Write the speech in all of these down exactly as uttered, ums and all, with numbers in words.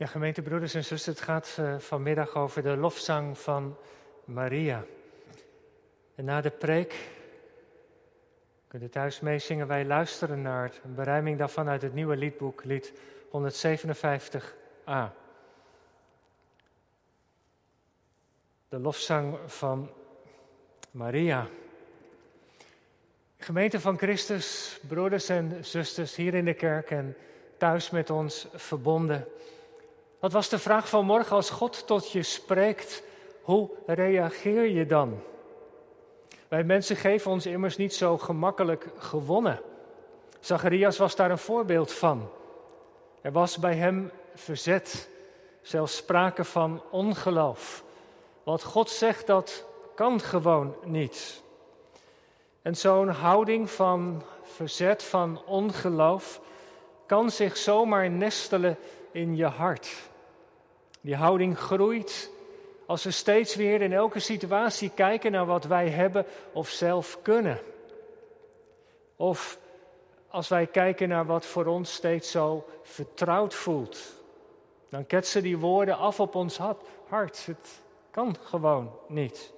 Ja, gemeentebroeders en zusters, het gaat uh, vanmiddag over de lofzang van Maria. En na de preek, kunt u thuis meezingen, wij luisteren naar een berijming daarvan uit het nieuwe liedboek, lied honderdzevenenvijftig a. De lofzang van Maria. Gemeente van Christus, broeders en zusters hier in de kerk en thuis met ons verbonden. Wat was de vraag van morgen? Als God tot je spreekt, hoe reageer je dan? Wij mensen geven ons immers niet zo gemakkelijk gewonnen. Zacharias was daar een voorbeeld van. Er was bij hem verzet, zelfs sprake van ongeloof. Wat God zegt, dat kan gewoon niet. En zo'n houding van verzet, van ongeloof, kan zich zomaar nestelen in je hart. Die houding groeit als we steeds weer in elke situatie kijken naar wat wij hebben of zelf kunnen. Of als wij kijken naar wat voor ons steeds zo vertrouwd voelt. Dan ketsen die woorden af op ons hart. Het kan gewoon niet.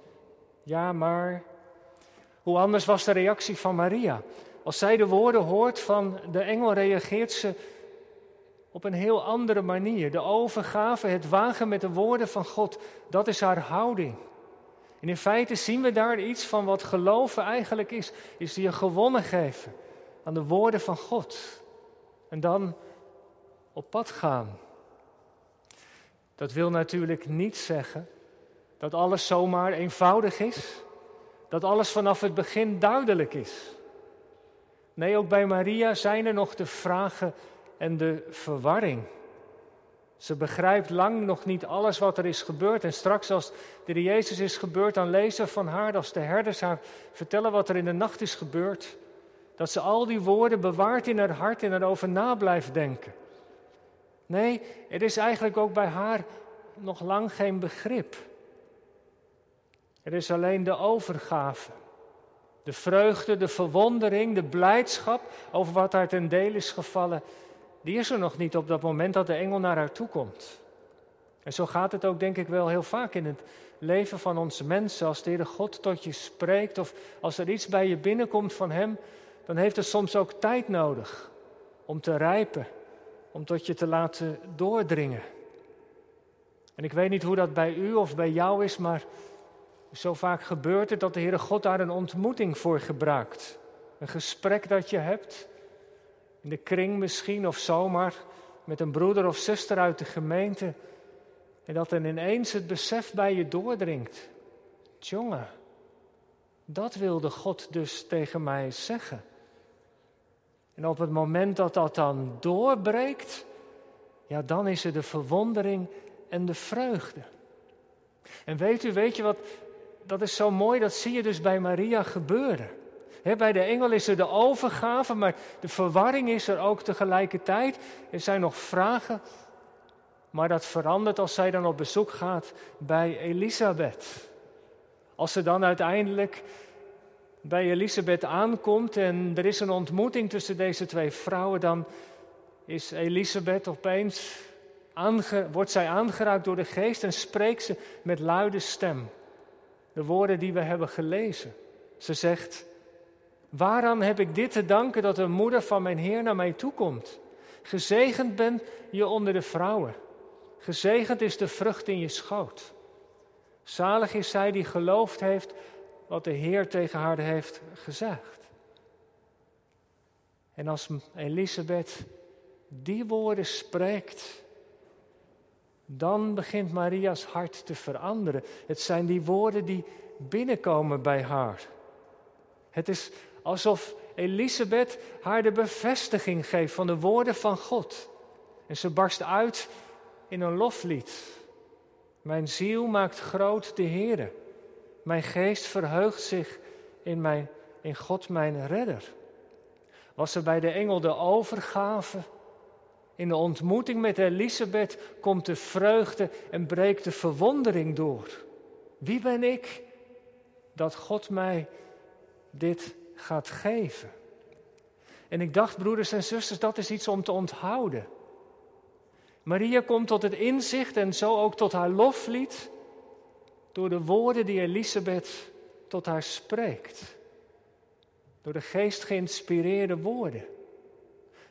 Ja, maar... Hoe anders was de reactie van Maria? Als zij de woorden hoort van de engel, reageert ze op een heel andere manier. De overgave, het wagen met de woorden van God, dat is haar houding. En in feite zien we daar iets van wat geloven eigenlijk is. Is die je gewonnen geven aan de woorden van God. En dan op pad gaan. Dat wil natuurlijk niet zeggen dat alles zomaar eenvoudig is. Dat alles vanaf het begin duidelijk is. Nee, ook bij Maria zijn er nog de vragen en de verwarring. Ze begrijpt lang nog niet alles wat er is gebeurd. En straks als de Jezus is gebeurd, dan lezen van haar, als de herders haar vertellen wat er in de nacht is gebeurd, dat ze al die woorden bewaart in haar hart en erover na blijft denken. Nee, er is eigenlijk ook bij haar nog lang geen begrip. Er is alleen de overgave, de vreugde, de verwondering, de blijdschap over wat haar ten deel is gevallen. Die is er nog niet op dat moment dat de engel naar haar toe komt. En zo gaat het ook denk ik wel heel vaak in het leven van onze mensen. Als de Heere God tot je spreekt of als er iets bij je binnenkomt van Hem, dan heeft het soms ook tijd nodig om te rijpen, om tot je te laten doordringen. En ik weet niet hoe dat bij u of bij jou is, maar... Zo vaak gebeurt het dat de Heere God daar een ontmoeting voor gebruikt. Een gesprek dat je hebt, in de kring misschien of zomaar, met een broeder of zuster uit de gemeente. En dat dan ineens het besef bij je doordringt. Tjonge, dat wilde God dus tegen mij zeggen. En op het moment dat dat dan doorbreekt, ja, dan is er de verwondering en de vreugde. En weet u, weet je wat... Dat is zo mooi, dat zie je dus bij Maria gebeuren. He, bij de engel is er de overgave, maar de verwarring is er ook tegelijkertijd. Er zijn nog vragen, maar dat verandert als zij dan op bezoek gaat bij Elisabeth. Als ze dan uiteindelijk bij Elisabeth aankomt en er is een ontmoeting tussen deze twee vrouwen, dan is Elisabeth opeens aange, wordt zij aangeraakt door de geest en spreekt ze met luide stem. De woorden die we hebben gelezen. Ze zegt, waaraan heb ik dit te danken dat de moeder van mijn Heer naar mij toekomt? Gezegend bent je onder de vrouwen. Gezegend is de vrucht in je schoot. Zalig is zij die geloofd heeft wat de Heer tegen haar heeft gezegd. En als Elisabeth die woorden spreekt... Dan begint Maria's hart te veranderen. Het zijn die woorden die binnenkomen bij haar. Het is alsof Elisabeth haar de bevestiging geeft van de woorden van God. En ze barst uit in een loflied. Mijn ziel maakt groot de Heere. Mijn geest verheugt zich in, mijn, in God mijn redder. Was er bij de engel de overgave... In de ontmoeting met Elisabeth komt de vreugde en breekt de verwondering door. Wie ben ik dat God mij dit gaat geven? En ik dacht, broeders en zusters, dat is iets om te onthouden. Maria komt tot het inzicht en zo ook tot haar loflied door de woorden die Elisabeth tot haar spreekt. Door de geest geïnspireerde woorden.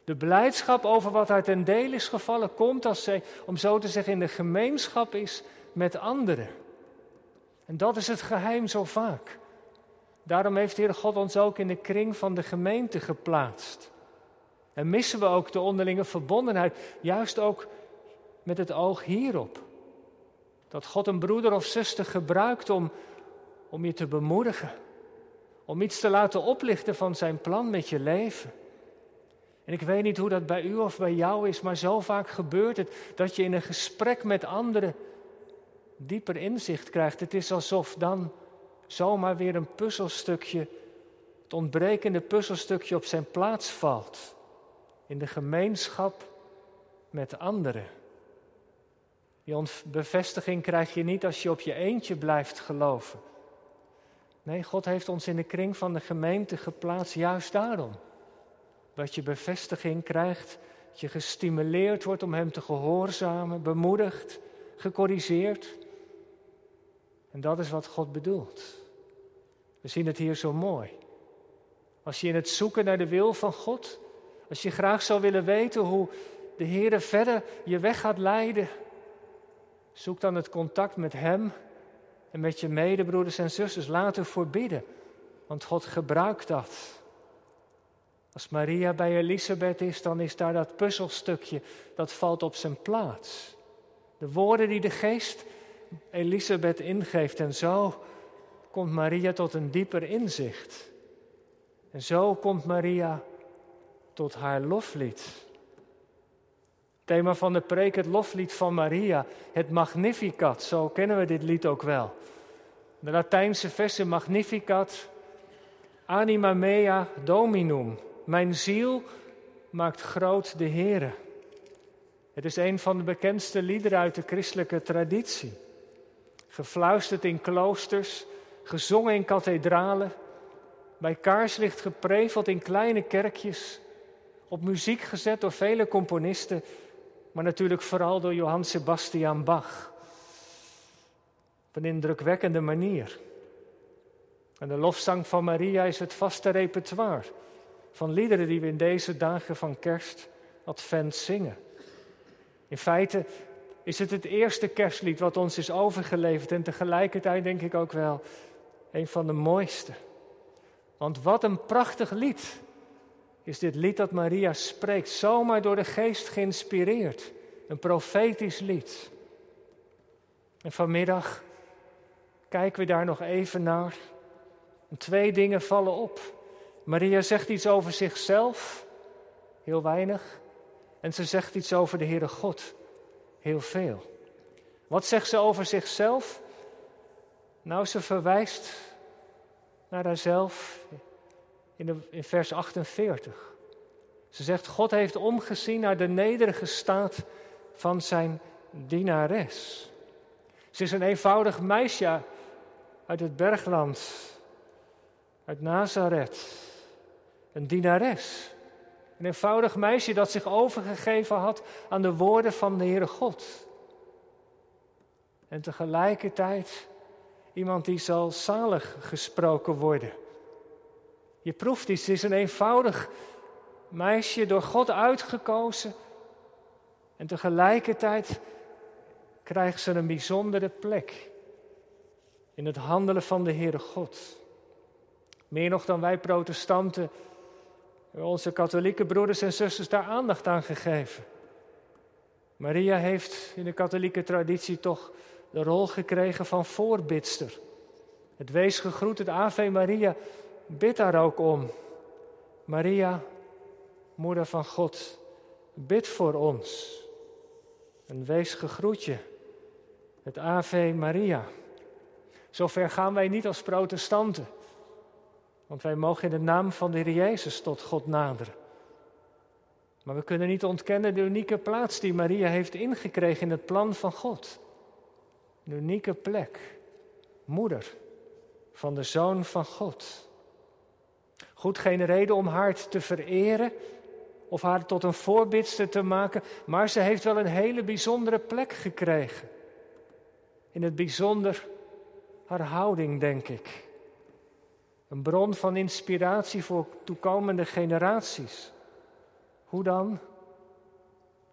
De blijdschap over wat haar ten deel is gevallen komt als zij, om zo te zeggen, in de gemeenschap is met anderen. En dat is het geheim zo vaak. Daarom heeft de Heere God ons ook in de kring van de gemeente geplaatst. En missen we ook de onderlinge verbondenheid, juist ook met het oog hierop. Dat God een broeder of zuster gebruikt om, om je te bemoedigen. Om iets te laten oplichten van zijn plan met je leven. En ik weet niet hoe dat bij u of bij jou is, maar zo vaak gebeurt het dat je in een gesprek met anderen dieper inzicht krijgt. Het is alsof dan zomaar weer een puzzelstukje, het ontbrekende puzzelstukje op zijn plaats valt. In de gemeenschap met anderen. Die bevestiging krijg je niet als je op je eentje blijft geloven. Nee, God heeft ons in de kring van de gemeente geplaatst juist daarom. Dat je bevestiging krijgt, dat je gestimuleerd wordt om hem te gehoorzamen, bemoedigd, gecorrigeerd. En dat is wat God bedoelt. We zien het hier zo mooi. Als je in het zoeken naar de wil van God, als je graag zou willen weten hoe de Heere verder je weg gaat leiden, zoek dan het contact met hem en met je medebroeders en zusters. Laat u voor bidden, want God gebruikt dat. Als Maria bij Elisabeth is, dan is daar dat puzzelstukje, dat valt op zijn plaats. De woorden die de geest Elisabeth ingeeft. En zo komt Maria tot een dieper inzicht. En zo komt Maria tot haar loflied. Thema van de preek, het loflied van Maria, het Magnificat. Zo kennen we dit lied ook wel. De Latijnse versen Magnificat, anima mea dominum. Mijn ziel maakt groot de Heere. Het is een van de bekendste liederen uit de christelijke traditie. Gefluisterd in kloosters, gezongen in kathedralen, bij kaarslicht gepreveld in kleine kerkjes, op muziek gezet door vele componisten, maar natuurlijk vooral door Johann Sebastian Bach. Op een indrukwekkende manier. En de lofzang van Maria is het vaste repertoire van liederen die we in deze dagen van kerst advent zingen. In feite is het het eerste kerstlied wat ons is overgeleverd en tegelijkertijd denk ik ook wel een van de mooiste. Want wat een prachtig lied is dit lied dat Maria spreekt, zomaar door de geest geïnspireerd. Een profetisch lied. En vanmiddag kijken we daar nog even naar. En twee dingen vallen op. Maria zegt iets over zichzelf, heel weinig. En ze zegt iets over de Heere God, heel veel. Wat zegt ze over zichzelf? Nou, ze verwijst naar haarzelf in, de, in vers achtenveertig. Ze zegt, God heeft omgezien naar de nederige staat van zijn dienares. Ze is een eenvoudig meisje uit het bergland, uit Nazareth, een dienares. Een eenvoudig meisje dat zich overgegeven had aan de woorden van de Heere God. En tegelijkertijd iemand die zal zalig gesproken worden. Je proeft iets, het is een eenvoudig meisje door God uitgekozen. En tegelijkertijd krijgt ze een bijzondere plek in het handelen van de Heere God. Meer nog dan wij protestanten, onze katholieke broeders en zusters, daar aandacht aan gegeven. Maria heeft in de katholieke traditie toch de rol gekregen van voorbidster. Het wees gegroet, het Ave Maria, bid daar ook om. Maria, moeder van God, bid voor ons. Een wees gegroetje, het Ave Maria. Zover gaan wij niet als protestanten. Want wij mogen in de naam van de Heer Jezus tot God naderen. Maar we kunnen niet ontkennen de unieke plaats die Maria heeft ingekregen in het plan van God. Een unieke plek. Moeder van de Zoon van God. Goed, geen reden om haar te vereren of haar tot een voorbidster te maken, maar ze heeft wel een hele bijzondere plek gekregen. In het bijzonder haar houding, denk ik. Een bron van inspiratie voor toekomende generaties. Hoe dan?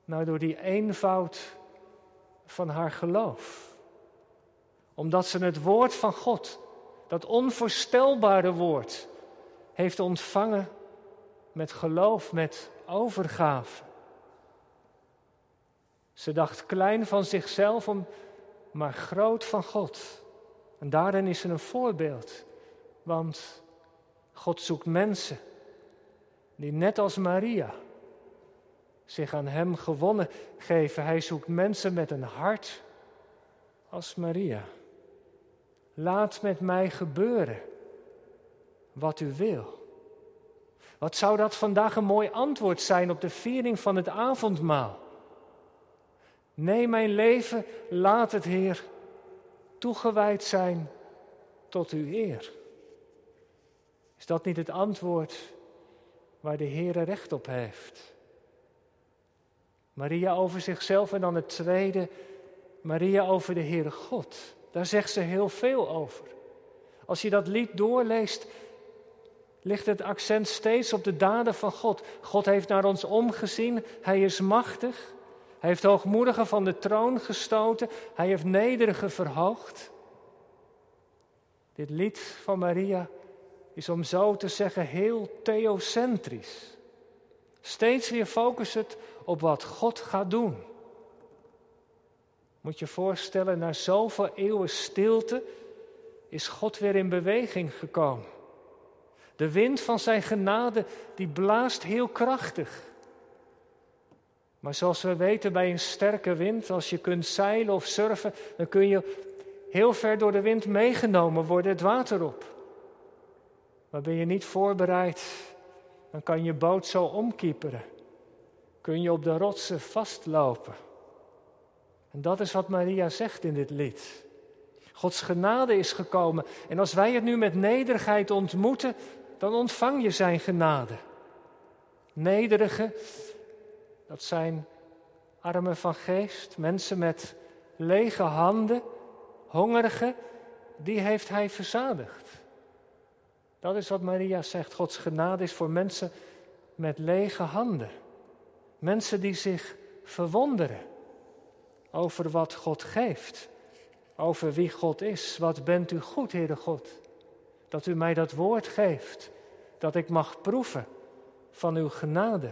Nou, door die eenvoud van haar geloof. Omdat ze het woord van God, dat onvoorstelbare woord, heeft ontvangen met geloof, met overgave. Ze dacht klein van zichzelf, maar groot van God. En daarin is ze een voorbeeld. Want God zoekt mensen die net als Maria zich aan hem gewonnen geven. Hij zoekt mensen met een hart als Maria. Laat met mij gebeuren wat u wil. Wat zou dat vandaag een mooi antwoord zijn op de viering van het avondmaal. Neem mijn leven, laat het Heer toegewijd zijn tot uw eer. Is dat niet het antwoord waar de Heer recht op heeft? Maria over zichzelf en dan het tweede, Maria over de Heere God. Daar zegt ze heel veel over. Als je dat lied doorleest, ligt het accent steeds op de daden van God. God heeft naar ons omgezien, hij is machtig. Hij heeft hoogmoedigen van de troon gestoten, hij heeft nederigen verhoogd. Dit lied van Maria is, om zo te zeggen, heel theocentrisch. Steeds weer focust het op wat God gaat doen. Moet je voorstellen, na zoveel eeuwen stilte is God weer in beweging gekomen. De wind van zijn genade, die blaast heel krachtig. Maar zoals we weten, bij een sterke wind, als je kunt zeilen of surfen, dan kun je heel ver door de wind meegenomen worden het water op. Maar ben je niet voorbereid, dan kan je boot zo omkieperen. Kun je op de rotsen vastlopen. En dat is wat Maria zegt in dit lied. Gods genade is gekomen. En als wij het nu met nederigheid ontmoeten, dan ontvang je zijn genade. Nederigen, dat zijn armen van geest, mensen met lege handen, hongerigen, die heeft hij verzadigd. Dat is wat Maria zegt. Gods genade is voor mensen met lege handen. Mensen die zich verwonderen over wat God geeft. Over wie God is. Wat bent u goed, Heere God. Dat u mij dat woord geeft. Dat ik mag proeven van uw genade.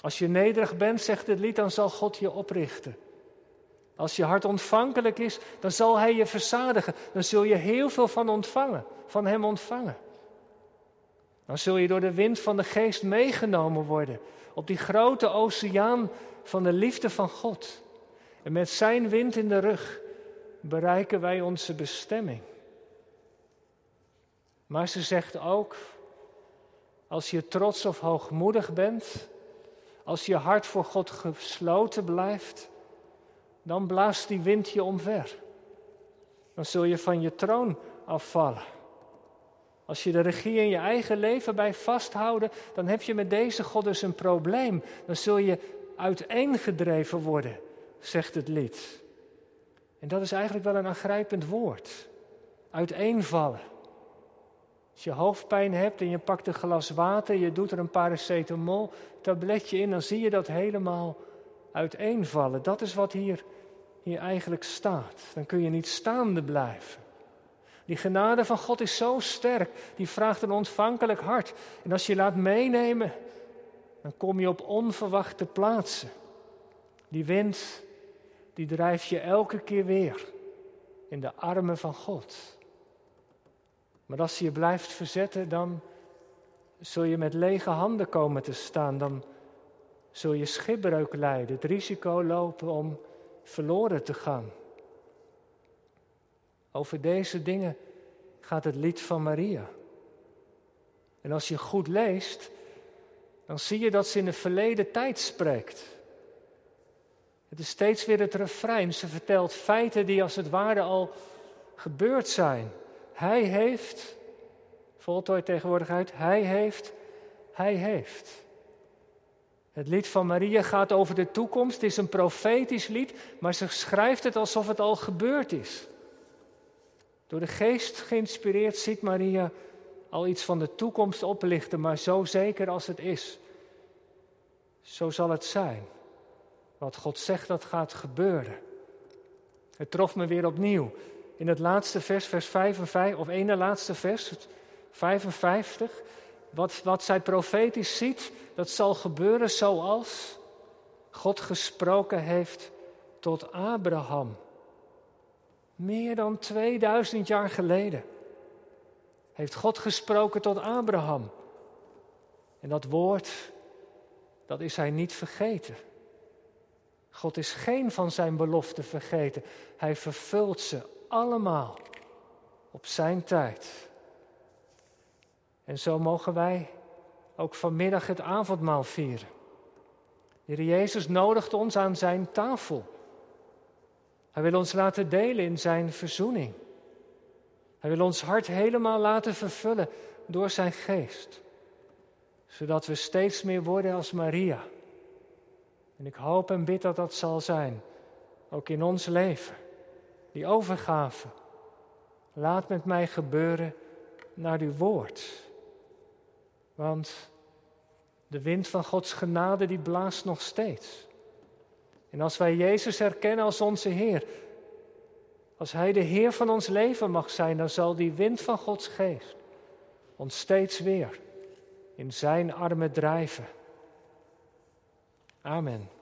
Als je nederig bent, zegt het lied, dan zal God je oprichten. Als je hart ontvankelijk is, dan zal hij je verzadigen. Dan zul je heel veel van ontvangen, van hem ontvangen. Dan zul je door de wind van de geest meegenomen worden. Op die grote oceaan van de liefde van God. En met zijn wind in de rug bereiken wij onze bestemming. Maar ze zegt ook, als je trots of hoogmoedig bent, als je hart voor God gesloten blijft, dan blaast die wind je omver. Dan zul je van je troon afvallen. Als je de regie in je eigen leven bij vasthouden, dan heb je met deze God dus een probleem. Dan zul je uiteengedreven worden, zegt het lied. En dat is eigenlijk wel een aangrijpend woord. Uiteenvallen. Als je hoofdpijn hebt en je pakt een glas water, je doet er een paracetamol tabletje in, dan zie je dat helemaal uiteenvallen. Dat is wat hier, hier eigenlijk staat. Dan kun je niet staande blijven. Die genade van God is zo sterk. Die vraagt een ontvankelijk hart. En als je laat meenemen, dan kom je op onverwachte plaatsen. Die wind, die drijft je elke keer weer in de armen van God. Maar als je je blijft verzetten, dan zul je met lege handen komen te staan. Dan zul je schipbreuk lijden, het risico lopen om verloren te gaan. Over deze dingen gaat het lied van Maria. En als je goed leest, dan zie je dat ze in de verleden tijd spreekt. Het is steeds weer het refrein. Ze vertelt feiten die als het ware al gebeurd zijn. Hij heeft, voltooid tegenwoordig uit, hij heeft, hij heeft. Het lied van Maria gaat over de toekomst. Het is een profetisch lied, maar ze schrijft het alsof het al gebeurd is. Door de geest geïnspireerd ziet Maria al iets van de toekomst oplichten, maar zo zeker als het is. Zo zal het zijn. Wat God zegt, dat gaat gebeuren. Het trof me weer opnieuw. In het laatste vers, vers vijfenvijftig, of ene laatste vers, vijfenvijftig. Wat, wat zij profetisch ziet, dat zal gebeuren zoals God gesproken heeft tot Abraham. Meer dan tweeduizend jaar geleden heeft God gesproken tot Abraham. En dat woord, dat is hij niet vergeten. God is geen van zijn beloften vergeten. Hij vervult ze allemaal op zijn tijd. En zo mogen wij ook vanmiddag het avondmaal vieren. De Heer Jezus nodigt ons aan zijn tafel. Hij wil ons laten delen in zijn verzoening. Hij wil ons hart helemaal laten vervullen door zijn geest. Zodat we steeds meer worden als Maria. En ik hoop en bid dat dat zal zijn. Ook in ons leven. Die overgave. Laat met mij gebeuren naar uw woord. Want de wind van Gods genade die blaast nog steeds. En als wij Jezus herkennen als onze Heer, als Hij de Heer van ons leven mag zijn, dan zal die wind van Gods geest ons steeds weer in zijn armen drijven. Amen.